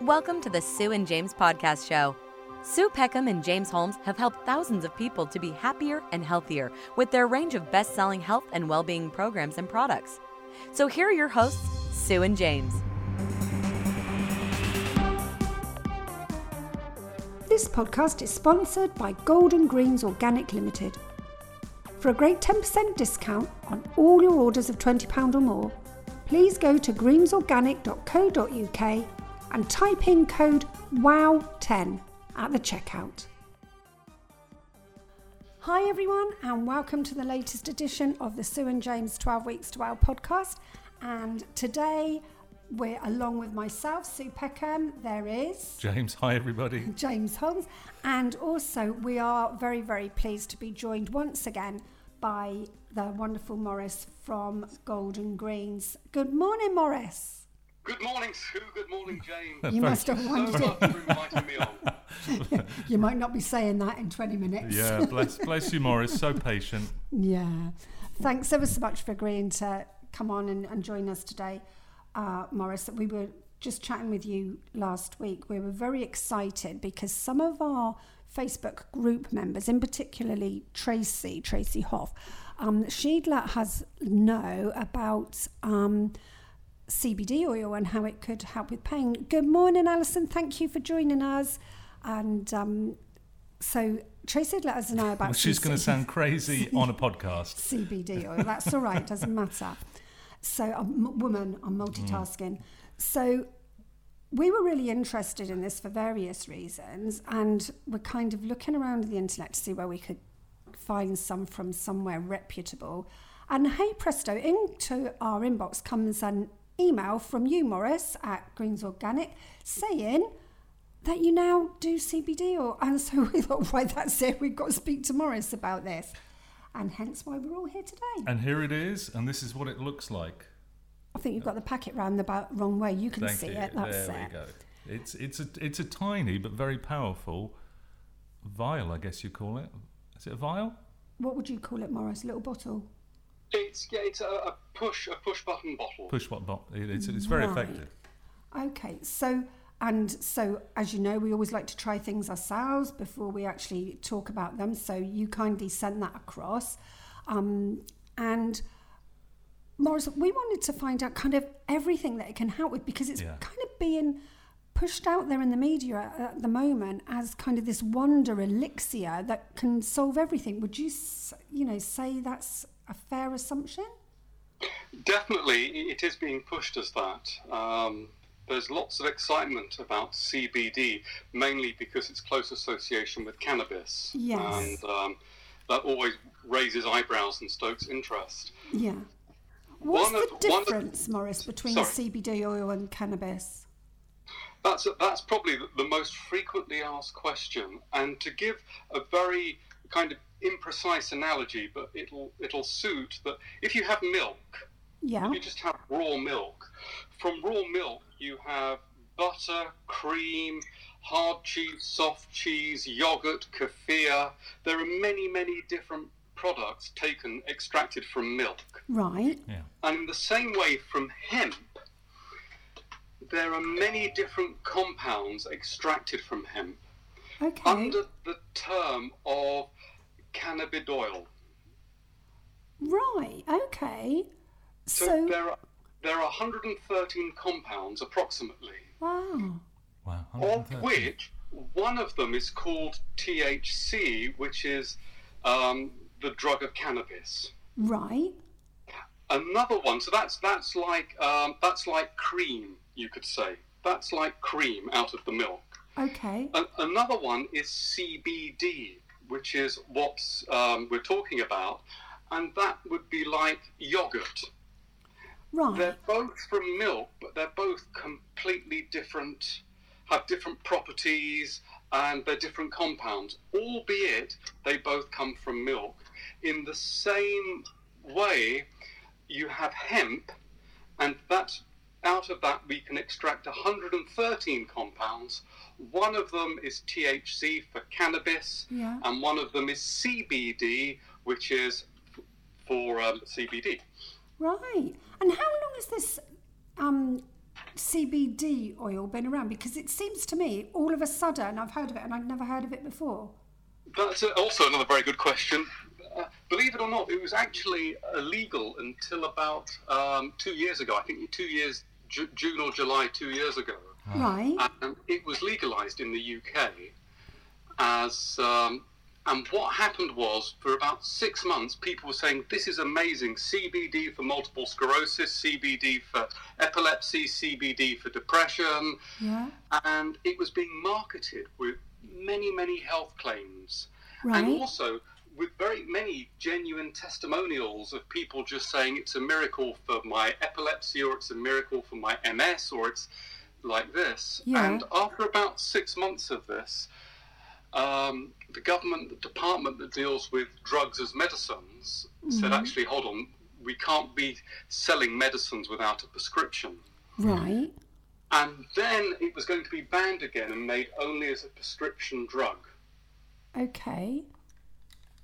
Welcome to the Sue and James podcast show. Sue Peckham and James Holmes have helped thousands of people to be happier and healthier with their range of best-selling health and well-being programs and products. So here are your hosts, Sue and James. This podcast is sponsored by Golden Greens Organic Limited. For a great 10% discount on all your orders of £20 or more, please go to greensorganic.co.uk and type in code WOW10 at the checkout. Hi everyone, and welcome to the latest edition of the Sue and James 12 Weeks to Wow podcast. And today we're along with myself, Sue Peckham. There is James. Hi everybody. James Holmes. And also we are very, very pleased to be joined once again by the wonderful Maurice from Golden Greens. Good morning, Maurice. Good morning, Sue. Good morning, James. You must have wondered. You might not be saying that in 20 minutes. Yeah, bless you, Maurice. So patient. Yeah. Thanks ever so much for agreeing to come on and join us today, Maurice. We were just chatting with you last week. We were very excited because some of our Facebook group members, in particularly Tracy Hoff, she'd let us know about CBD oil and how it could help with pain. Good morning, Alison. Thank you for joining us. And so Tracy let us know about... Well, she's going to sound crazy on a podcast. CBD oil. That's all right. Doesn't matter. So I'm multitasking. Mm. So we were really interested in this for various reasons, and we're kind of looking around the internet to see where we could find some from somewhere reputable. And hey presto, into our inbox comes an email from you, Maurice, at Greens Organic, saying that you now do CBD oil. And so we thought, right, that's it, we've got to speak to Maurice about this, and hence why we're all here today. And here it is, and this is what it looks like. I think you've got the packet round the wrong way. You can see it. That's there we go. It's a tiny but very powerful vial, I guess you call it. Is it a vial? What would you call it, Maurice? A little bottle? It's a push button bottle. Push button bottle. It's very effective. Okay, so as you know, we always like to try things ourselves before we actually talk about them. So you kindly sent that across, and Maurice, we wanted to find out kind of everything that it can help with, because it's kind of being pushed out there in the media at the moment as kind of this wonder elixir that can solve everything. Would you, say that's a fair assumption? Definitely, it is being pushed as that. There's lots of excitement about CBD, mainly because its close association with cannabis. Yes. And that always raises eyebrows and stokes interest. Yeah. What's the difference, Maurice, between CBD oil and cannabis? That's probably the most frequently asked question. And to give a very kind of imprecise analogy, but it'll suit that. If you have milk, if you just have raw milk, from raw milk you have butter, cream, hard cheese, soft cheese, yogurt, kefir. There are many different products extracted from milk. Right. Yeah. And in the same way, from hemp, there are many different compounds extracted from hemp. Okay. Under the term of cannabidiol. Right, okay. So there are 113 compounds approximately. Wow. Of which one of them is called THC, which is the drug of cannabis. Right. Another one. So that's like cream, you could say. That's like cream out of the milk. Okay. Another one is CBD, which is what we're talking about, and that would be like yogurt. Right. They're both from milk, but they're both completely different, have different properties, and they're different compounds, albeit they both come from milk. In the same way, you have hemp, and out of that we can extract 113 compounds. One of them is THC for cannabis, and one of them is CBD, which is for CBD. Right. And how long has this CBD oil been around? Because it seems to me all of a sudden I've heard of it and I'd never heard of it before. That's also another very good question. Believe it or not, it was actually illegal until about 2 years ago. I think June or July 2 years ago. Right. And it was legalised in the UK. And what happened was, for about 6 months, people were saying, this is amazing, CBD for multiple sclerosis, CBD for epilepsy, CBD for depression. Yeah. And it was being marketed with many, many health claims. Right. And also with very many genuine testimonials of people just saying it's a miracle for my epilepsy, or it's a miracle for my MS, or it's like this. Yeah. And after about 6 months of this, the government, the department that deals with drugs as medicines, mm-hmm. said, actually, hold on, we can't be selling medicines without a prescription. Right. And then it was going to be banned again and made only as a prescription drug. Okay.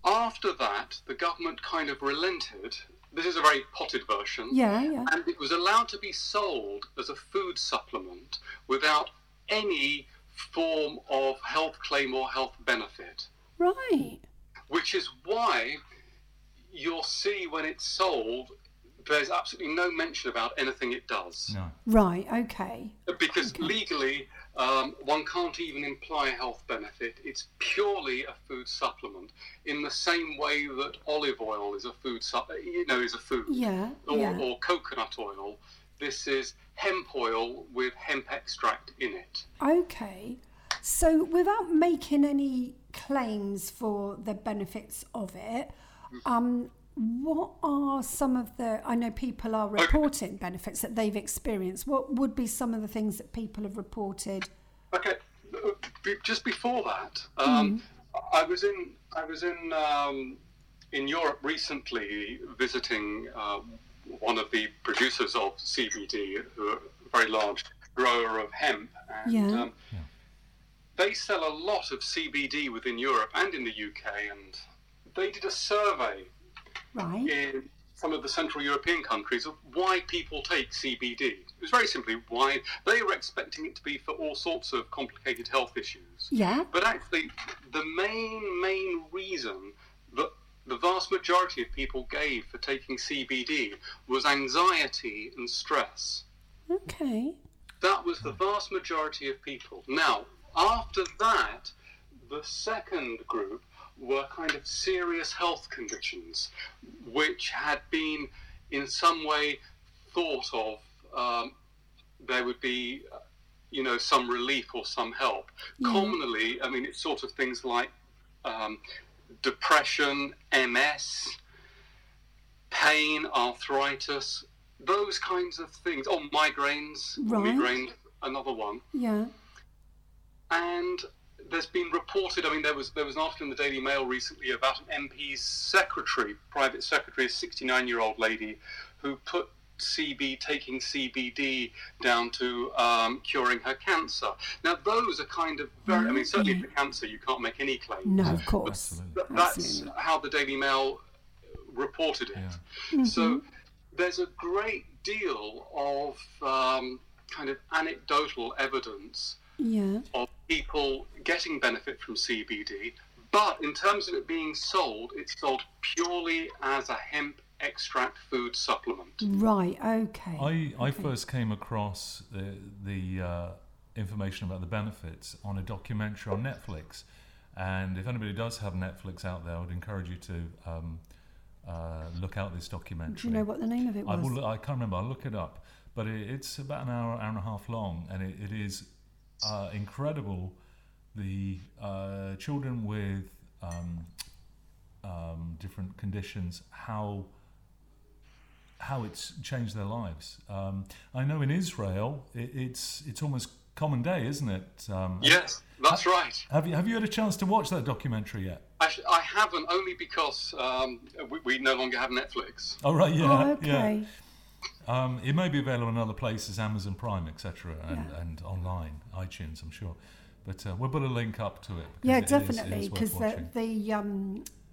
After that, the government kind of relented. This is a very potted version. Yeah, yeah. And it was allowed to be sold as a food supplement without any form of health claim or health benefit. Right. Which is why you'll see when it's sold, there's absolutely no mention about anything it does. No. Right, okay. Because legally, one can't even imply a health benefit. It's purely a food supplement, in the same way that olive oil is a food food. Yeah. Or coconut oil. This is hemp oil with hemp extract in it. Okay. So without making any claims for the benefits of it, what are some of the, I know people are reporting benefits that they've experienced. What would be some of the things that people have reported? Okay, just before that, I was in Europe recently visiting one of the producers of CBD, who are a very large grower of hemp. And, they sell a lot of CBD within Europe and in the UK, and they did a survey in some of the Central European countries of why people take CBD. It was very simply why they were expecting it to be for all sorts of complicated health issues. Yeah. But actually, the main reason that the vast majority of people gave for taking CBD was anxiety and stress. Okay. That was the vast majority of people. Now, after that, the second group were kind of serious health conditions, which had been in some way thought of, there would be, some relief or some help. Yeah. Commonly, it's sort of things like depression, MS, pain, arthritis, those kinds of things. Oh, migraines, migraine, another one. Yeah. And there's been reported, there was an article in the Daily Mail recently about an MP's secretary, private secretary, a 69-year-old lady, who put taking CBD down to curing her cancer. Now, those are kind of very, certainly for cancer, you can't make any claims. No, of course. That's Absolutely. How the Daily Mail reported it. Yeah. Mm-hmm. So there's a great deal of kind of anecdotal evidence of people getting benefit from CBD, but in terms of it being sold, it's sold purely as a hemp extract food supplement. Right, okay. I first came across the information about the benefits on a documentary on Netflix, and if anybody does have Netflix out there, I would encourage you to look out this documentary. Do you know what the name of it was? I can't remember, I'll look it up, but it's about an hour and a half long, and it is incredible. The children with different conditions, how it's changed their lives. I know in Israel, it's almost common day, isn't it? Yes, that's right. Have you had a chance to watch that documentary yet? I haven't, only because we no longer have Netflix. Oh, right, yeah. Oh, okay. Yeah. It may be available in other places, Amazon Prime, etc., and online, iTunes, I'm sure. But we'll put a link up to it. Yeah, definitely, because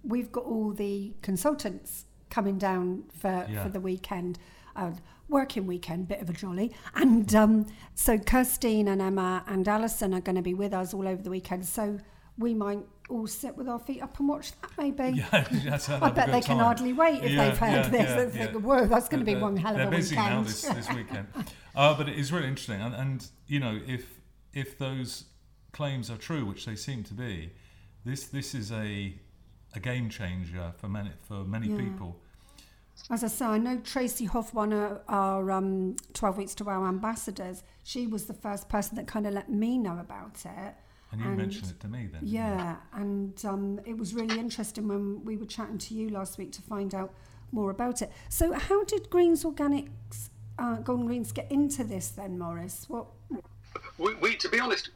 we've got all the consultants coming down for the weekend, a working weekend, bit of a jolly. And so Kirsteen and Emma and Alison are going to be with us all over the weekend. So we might all sit with our feet up and watch that, maybe. I bet they can hardly wait if they've heard this. They think, whoa, that's going to be one hell of a weekend. They're busy now this weekend. But it is really interesting. And you know, if those claims are true, which they seem to be, this is a game changer for many people. As I say, I know Tracy Hoff, one of our 12 Weeks to Wow ambassadors, she was the first person that kind of let me know about it. And you mentioned it to me then. Yeah, and it was really interesting when we were chatting to you last week to find out more about it. So how did Golden Greens get into this then, Maurice? We to be honest,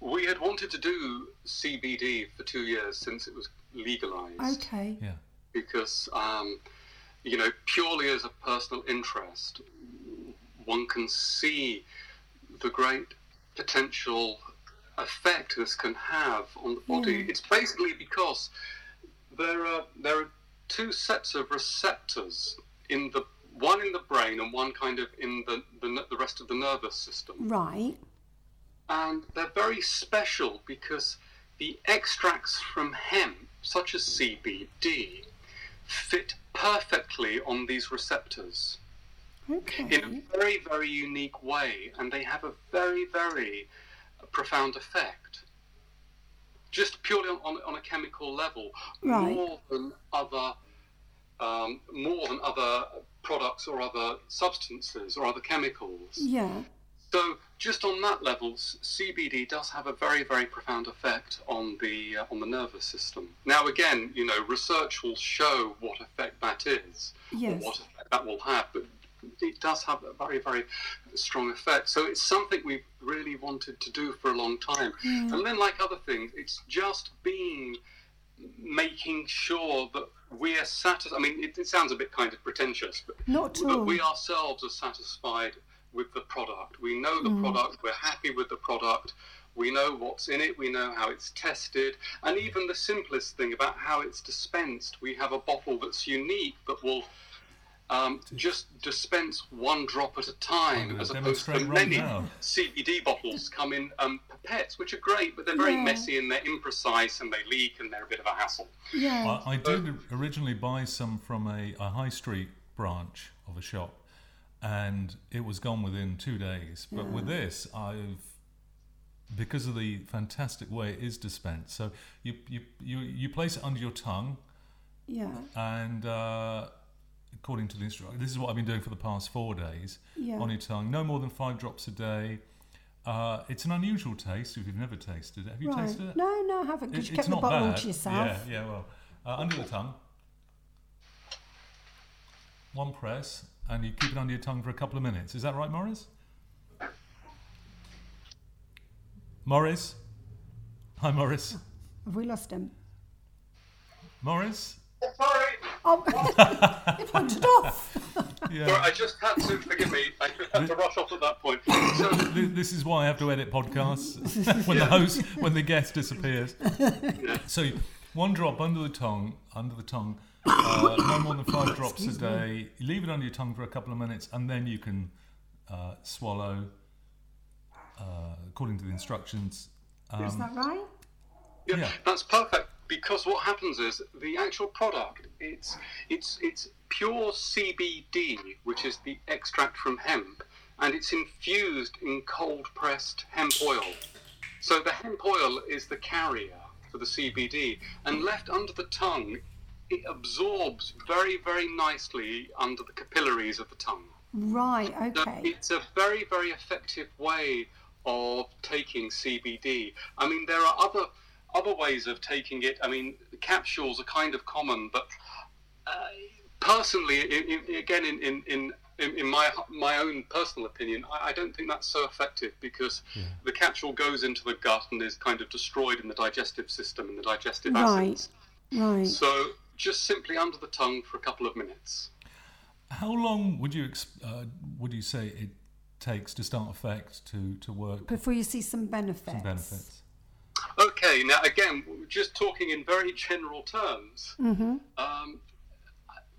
we had wanted to do CBD for 2 years since it was legalised. Okay. Yeah. Because, you know, purely as a personal interest, one can see the great potential effect this can have on the body. Mm. It's basically because there are two sets of receptors in the one in the brain and one kind of in the rest of the nervous system. Right. And they're very special because the extracts from hemp, such as CBD, fit perfectly on these receptors. Okay. In a very, very unique way, and they have a very, very profound effect. Just purely on a chemical level, right. more than other products or other substances or other chemicals. Yeah. So just on that level, CBD does have a very, very profound effect on the nervous system. Now, again, you know, research will show what effect that is, yes, or what effect that will have, but it does have a very, very strong effect. So it's something we've really wanted to do for a long time. Mm. And then, like other things, it's just been making sure that we are satisfied. I mean, it sounds a bit kind of pretentious, but not at all. But we ourselves are satisfied with the product. We know the product, we're happy with the product, we know what's in it, we know how it's tested, and even the simplest thing about how it's dispensed. We have a bottle that's unique that will just dispense one drop at a time, as opposed to many CBD bottles come in pipettes, which are great, but they're very messy and they're imprecise and they leak and they're a bit of a hassle. Yeah. I did originally buy some from a high street branch of a shop, and it was gone within 2 days. But with this, because of the fantastic way it is dispensed, so you place it under your tongue, and according to the instruction, this is what I've been doing for the past 4 days, on your tongue, no more than 5 drops a day. It's an unusual taste if you've never tasted it. Have you tasted it? No, I haven't. Could you keep the bottle all to yourself? Yeah, well, under the tongue, 1 press, and you keep it under your tongue for a couple of minutes. Is that right, Maurice? Maurice? Hi, Maurice. Have we lost him? Maurice? Sorry. Oh, it wandered off. Yeah. Sorry, I just had to rush off at that point. So, this is why I have to edit podcasts when the guest disappears. Yeah. So 1 drop under the tongue, no more than 5 drops a day. You leave it under your tongue for a couple of minutes, and then you can swallow, according to the instructions. Is that right? Yeah, that's perfect. Because what happens is the actual product, it's pure CBD, which is the extract from hemp, and it's infused in cold-pressed hemp oil. So the hemp oil is the carrier for the CBD, and left under the tongue, it absorbs very, very nicely under the capillaries of the tongue. Right, okay. So it's a very, very effective way of taking CBD. I mean, there are other ways of taking it. I mean, capsules are kind of common, but personally, in my own personal opinion, I don't think that's so effective, because the capsule goes into the gut and is kind of destroyed in the digestive system and the digestive acids. Right. So just simply under the tongue for a couple of minutes. How long would you say it takes to start effect to work? Before you see some benefits. Okay, now again, just talking in very general terms,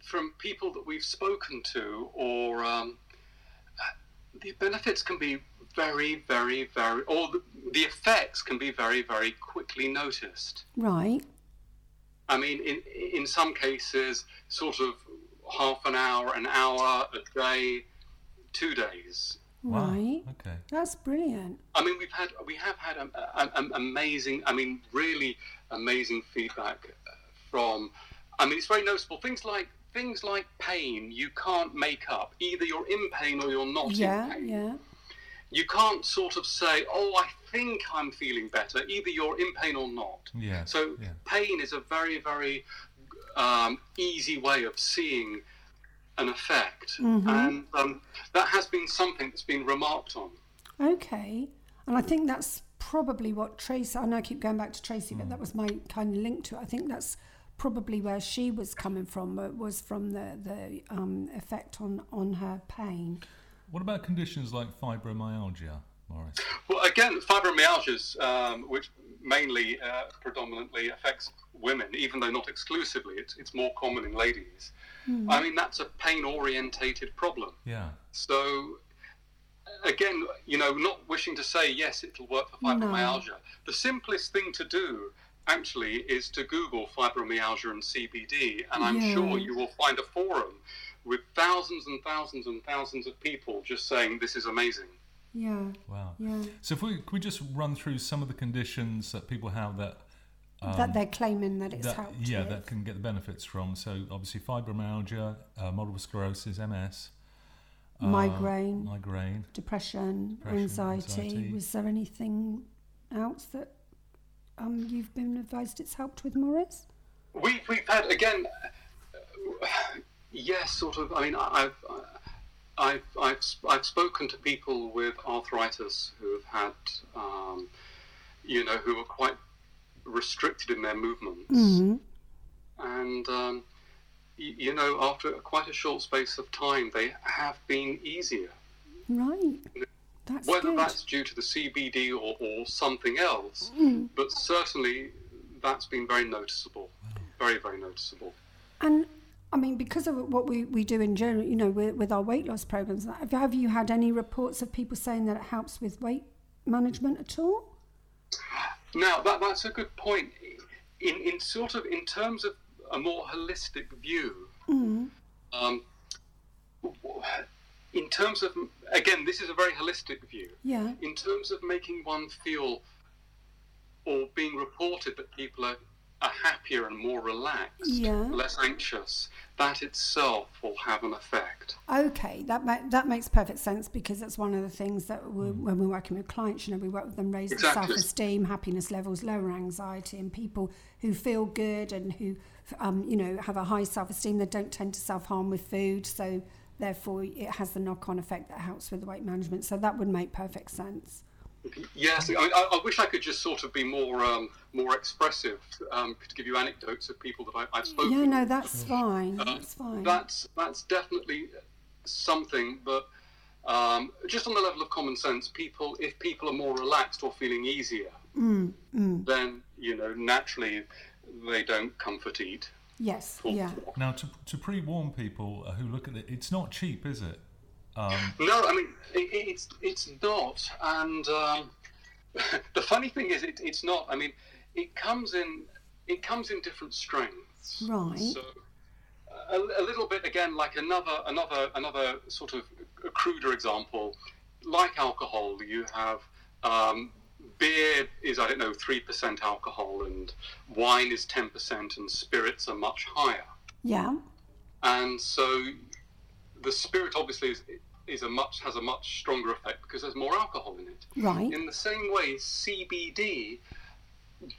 from people that we've spoken to, or the benefits can be very, very, very, or the effects can be very, very quickly noticed. Right. I mean, in some cases, sort of half an hour, a day, 2 days. Wow. Right. Okay. That's brilliant. I mean, we have had amazing, I mean, really amazing feedback from. I mean, it's very noticeable. Things like pain, you can't make up. Either you're in pain or you're not in pain. Yeah. You can't sort of say, oh, I think I'm feeling better. Either you're in pain or not. Yeah. So pain is a very, very easy way of seeing an effect. Mm-hmm. And that has been something that's been remarked on. Okay. And I think that's probably what Tracy, I know I keep going back to Tracy, but that was my kind of link to it. I think that's probably where she was coming from, was from the effect on her pain. What about conditions like fibromyalgia, Maurice? Well, again, fibromyalgia is, which mainly predominantly affects women, even though not exclusively. It's more common in ladies. Mm. I mean, that's a pain-orientated problem. Yeah. So, again, you know, not wishing to say, yes, it'll work for fibromyalgia. No. The simplest thing to do, actually, is to Google fibromyalgia and CBD, and I'm sure you will find a forum with thousands and thousands and thousands of people just saying, this is amazing. Yeah. Wow. Yeah. So can we just run through some of the conditions that people have that they're claiming that it's helped with. That can get the benefits from. So obviously fibromyalgia, multiple sclerosis, MS. Migraine. Depression, anxiety. Was there anything else that you've been advised it's helped with, Maurice? We've had, again... Yes, sort of. I mean, I've spoken to people with arthritis who have had, you know, who are quite restricted in their movements, mm-hmm. and you know, after quite a short space of time, they have been easier. Right. That's whether good. That's due to the CBD or something else, mm. but certainly that's been very noticeable, very, very noticeable. And. I mean, because of what we do in general, you know, with our weight loss programs, have you had any reports of people saying that it helps with weight management at all? Now, that's a good point. In sort of, in terms of a more holistic view, mm. In terms of, again, this is a very holistic view. Yeah. In terms of making one feel or being reported that people are happier and more relaxed, less anxious, that itself will have an effect. Okay, that makes perfect sense, because that's one of the things that when we're working with clients, you know, we work with them raising self-esteem, happiness levels, lower anxiety, and people who feel good and who, you know, have a high self-esteem, they don't tend to self-harm with food, so therefore it has the knock-on effect that helps with the weight management, so that would make perfect sense. Yes, I mean, I wish I could just sort of be more expressive, to give you anecdotes of people that I've spoken to. Yeah, no, that's fine. That's fine. That's definitely something, but just on the level of common sense, if people are more relaxed or feeling easier, then, you know, naturally they don't comfort eat. Yes, yeah. Now, to pre-warn people who look at it, it's not cheap, is it? No, I mean, it's not, and the funny thing is it's not. I mean, it comes in different strengths. Right. So a little bit, again, like another sort of a cruder example, like alcohol, you have beer is, I don't know, 3% alcohol, and wine is 10%, and spirits are much higher. Yeah. And so. The spirit obviously has a much stronger effect because there's more alcohol in it. Right. In the same way, CBD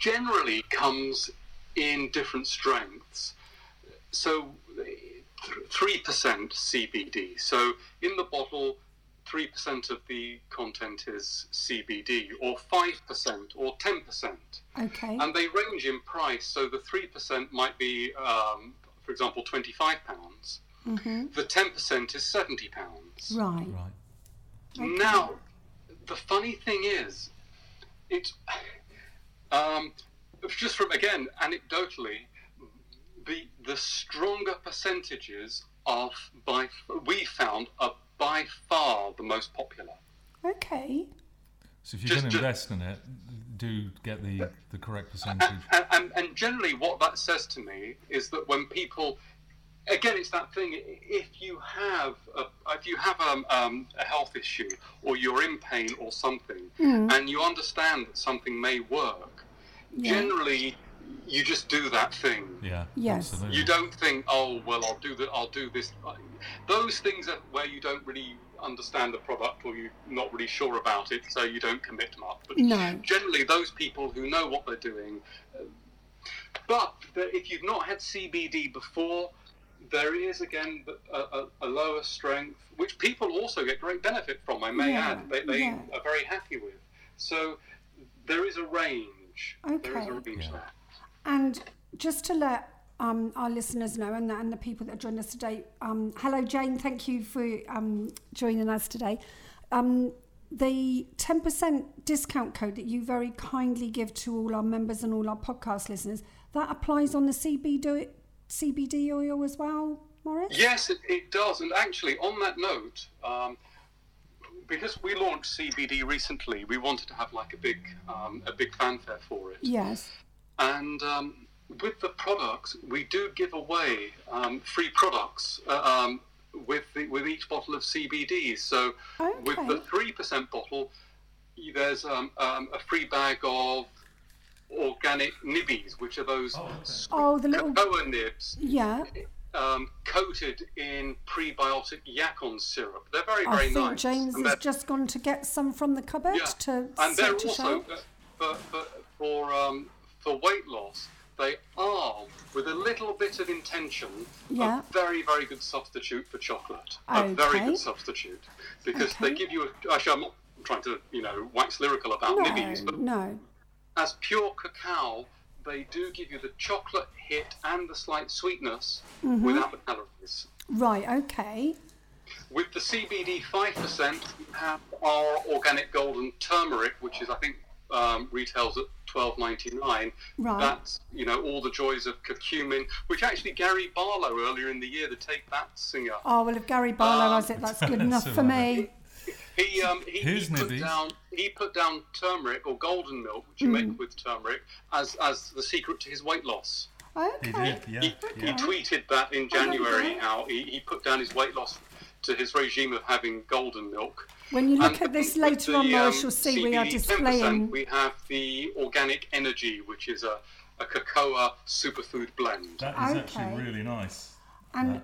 generally comes in different strengths. So 3% CBD. So in the bottle, 3% of the content is CBD, or 5%, or 10%. Okay. And they range in price. So the 3% might be, for example, £25. Mm-hmm. The 10% is £70. Right. Okay. Now, the funny thing is, it's just from, again, anecdotally, the stronger percentages are by far the most popular. Okay. So if you're going to invest in it, do get the correct percentage. And generally what that says to me is that when people, again, it's that thing, if you have a health issue or you're in pain or something, and you understand that something may work, generally you just do that thing. Yeah. Yes. Absolutely. You don't think, oh, well, I'll do this. Those things are where you don't really understand the product or you're not really sure about it, so you don't commit much. But generally those people who know what they're doing. But if you've not had CBD before, there is, again, a lower strength, which people also get great benefit from, I may add. They are very happy with. So there is a range. Okay. There is a range there. And just to let our listeners know and the people that joined us today, hello Jane, thank you for joining us today. The 10% discount code that you very kindly give to all our members and all our podcast listeners, that applies on the CBD oil as well, Maurice? Yes, it does. And actually, on that note, because we launched CBD recently, we wanted to have like a big fanfare for it. Yes. And with the products, we do give away free products with each bottle of CBD. So with the 3% bottle, there's a free bag of organic nibbies, which are those the little cocoa nibs, coated in prebiotic yakon syrup. They're very, very nice. I think James has just gone to get some from the cupboard to and they're also for weight loss. They are, with a little bit of intention, a very, very good substitute for chocolate. Okay. A very good substitute. Because they give you actually, I'm not trying to, wax lyrical about nibbies, but as pure cacao, they do give you the chocolate hit and the slight sweetness without the calories. Right, okay. With the CBD 5%, we have our organic golden turmeric, which is, I think, retails at $12.99. Right. That's all the joys of curcumin, which actually Gary Barlow earlier in the year, the Take That singer. Oh well, if Gary Barlow has it, that's good enough for me. He put down turmeric or golden milk, which you make with turmeric, as the secret to his weight loss. Okay. He did, yeah. He tweeted that in January how he put down his weight loss to his regime of having golden milk. When you look at this later on, Maurice, you'll see CBD we are displaying. We have the organic energy, which is a cocoa superfood blend. That is actually really nice. And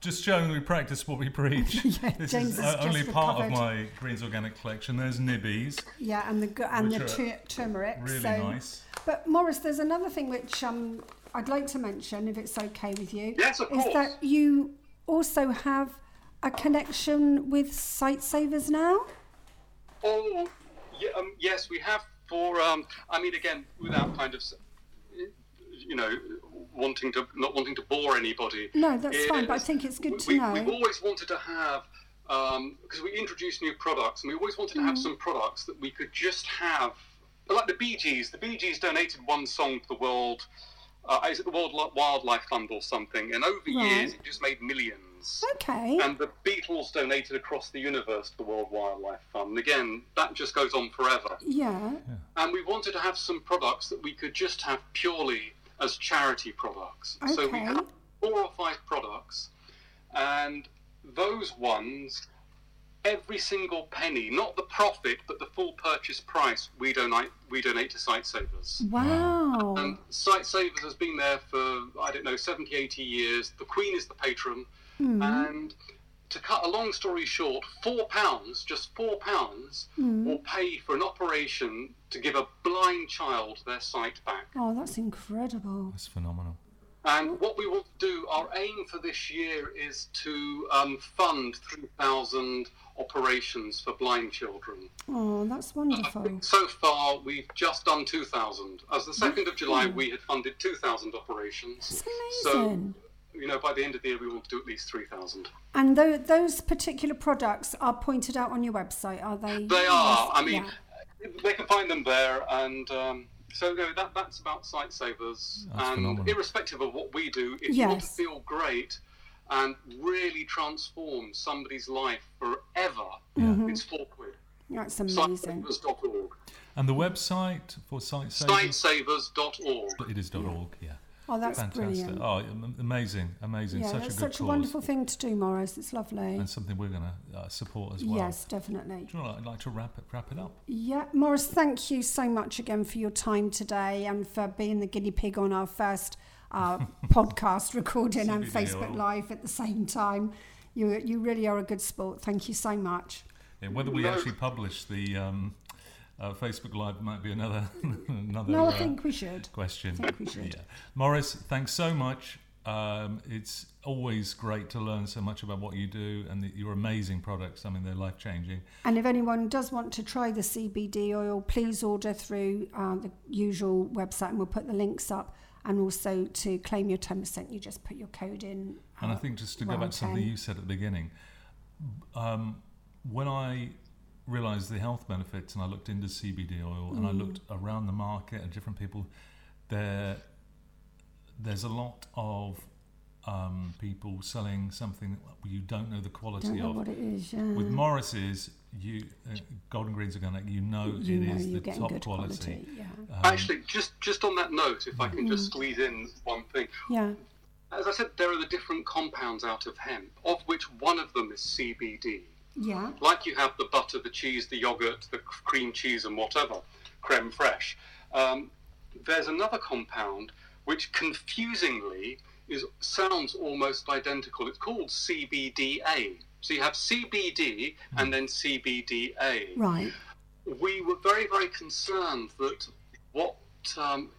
just showing we practice what we preach. This James is only part of my Greens Organic collection. There's nibbies. Yeah, and the turmeric. Really nice. But Maurice, there's another thing which I'd like to mention, if it's okay with you. Yes, of course. Is that you also have a connection with Sightsavers now? Oh, yeah, yes, we have for, again, without kind of, not wanting to bore anybody. No, that's fine, but I think it's good to know. We've always wanted to have, because we introduce new products, and we always wanted to have some products that we could just have, like the Bee Gees. The Bee Gees donated one song to the world, is it the World Wildlife Fund or something? And over years, it just made millions. Okay. And the Beatles donated across the universe to the World Wildlife Fund. Again, that just goes on forever. Yeah. And we wanted to have some products that we could just have purely as charity products. Okay. So we have 4 or 5 products, and those ones, every single penny, not the profit, but the full purchase price, we donate to Sightsavers. Wow. And Sightsavers has been there for, I don't know, 70, 80 years. The Queen is the patron. And to cut a long story short, £4 will pay for an operation to give a blind child their sight back. Oh, that's incredible. That's phenomenal. And what we want to do, our aim for this year is to fund 3,000 operations for blind children. Oh, that's wonderful. So far, we've just done 2,000. As the 2nd of July, we had funded 2,000 operations. That's amazing. So, by the end of the year, we will do at least 3,000. And those particular products are pointed out on your website, are they? They are. They can find them there. And So no, that's about Sightsavers. And phenomenal. Irrespective of what we do, if you want to feel great and really transform somebody's life forever, it's £4. That's amazing. Sightsavers.org. And the website for Sightsavers? Sightsavers.org. It is .org, yeah. Oh, that's fantastic. Brilliant. Oh, amazing. Yeah, such a wonderful thing to do, Maurice. It's lovely. And something we're going to support as well. Yes, definitely. Do you know, I'd like to wrap it up. Yeah, Maurice, thank you so much again for your time today and for being the guinea pig on our first podcast recording and Facebook Live at the same time. You really are a good sport. Thank you so much. Yeah, whether we actually publish the... Facebook Live might be another. No, I think we should. Question. I think we should. Yeah. Maurice, thanks so much. It's always great to learn so much about what you do and your amazing products. I mean, they're life changing. And if anyone does want to try the CBD oil, please order through the usual website, and we'll put the links up. And also to claim your 10%, you just put your code in. And I think just to go back to something you said at the beginning, when I realised the health benefits and I looked into CBD oil and I looked around the market and different people, there's a lot of people selling something that you don't know the quality of. What it is, yeah. With Maurice's, Golden Greens Organic, it is the top quality. Yeah. Actually, just on that note, if I can just squeeze in one thing. Yeah. As I said, there are the different compounds out of hemp, of which one of them is CBD. Yeah. Like you have the butter, the cheese, the yogurt, the cream cheese and whatever, creme fraiche. There's another compound which confusingly sounds almost identical. It's called CBDA. So you have CBD and then CBDA. Right. We were very, very concerned that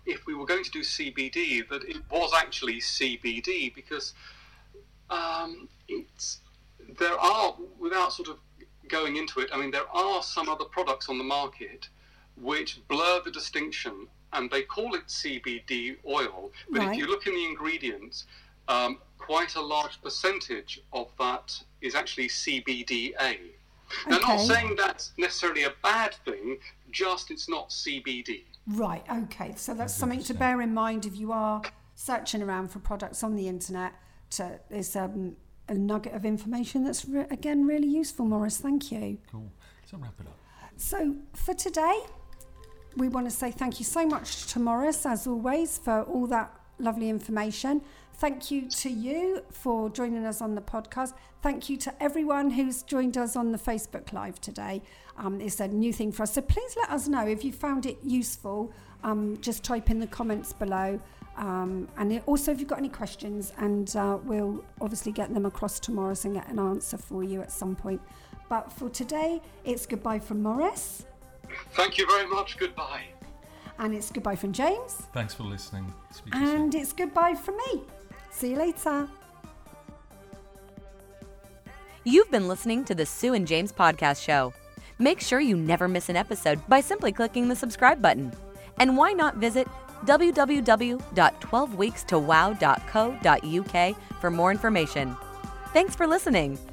if we were going to do CBD, that it was actually CBD because it's... There are, without sort of going into it, I mean, there are some other products on the market which blur the distinction, and they call it CBD oil. But if you look in the ingredients, quite a large percentage of that is actually CBDA. Now, not saying that's necessarily a bad thing, just it's not CBD. Right, okay. So that's something to bear in mind if you are searching around for products on the internet. A nugget of information that's again really useful, Maurice. Thank you. Cool. So wrap it up. So for today, we want to say thank you so much to Maurice, as always, for all that lovely information. Thank you to you for joining us on the podcast. Thank you to everyone who's joined us on the Facebook Live today. It's a new thing for us, so please let us know if you found it useful. Just type in the comments below. And also if you've got any questions, and we'll obviously get them across to Maurice and get an answer for you at some point. But for today, it's goodbye from Maurice. Thank you very much. Goodbye. And it's goodbye from James. Thanks for listening. Speak and it's goodbye from me. See you later. You've been listening to the Sue and James podcast show. Make sure you never miss an episode by simply clicking the subscribe button. And why not visit www.12weekstowow.co.uk for more information. Thanks for listening.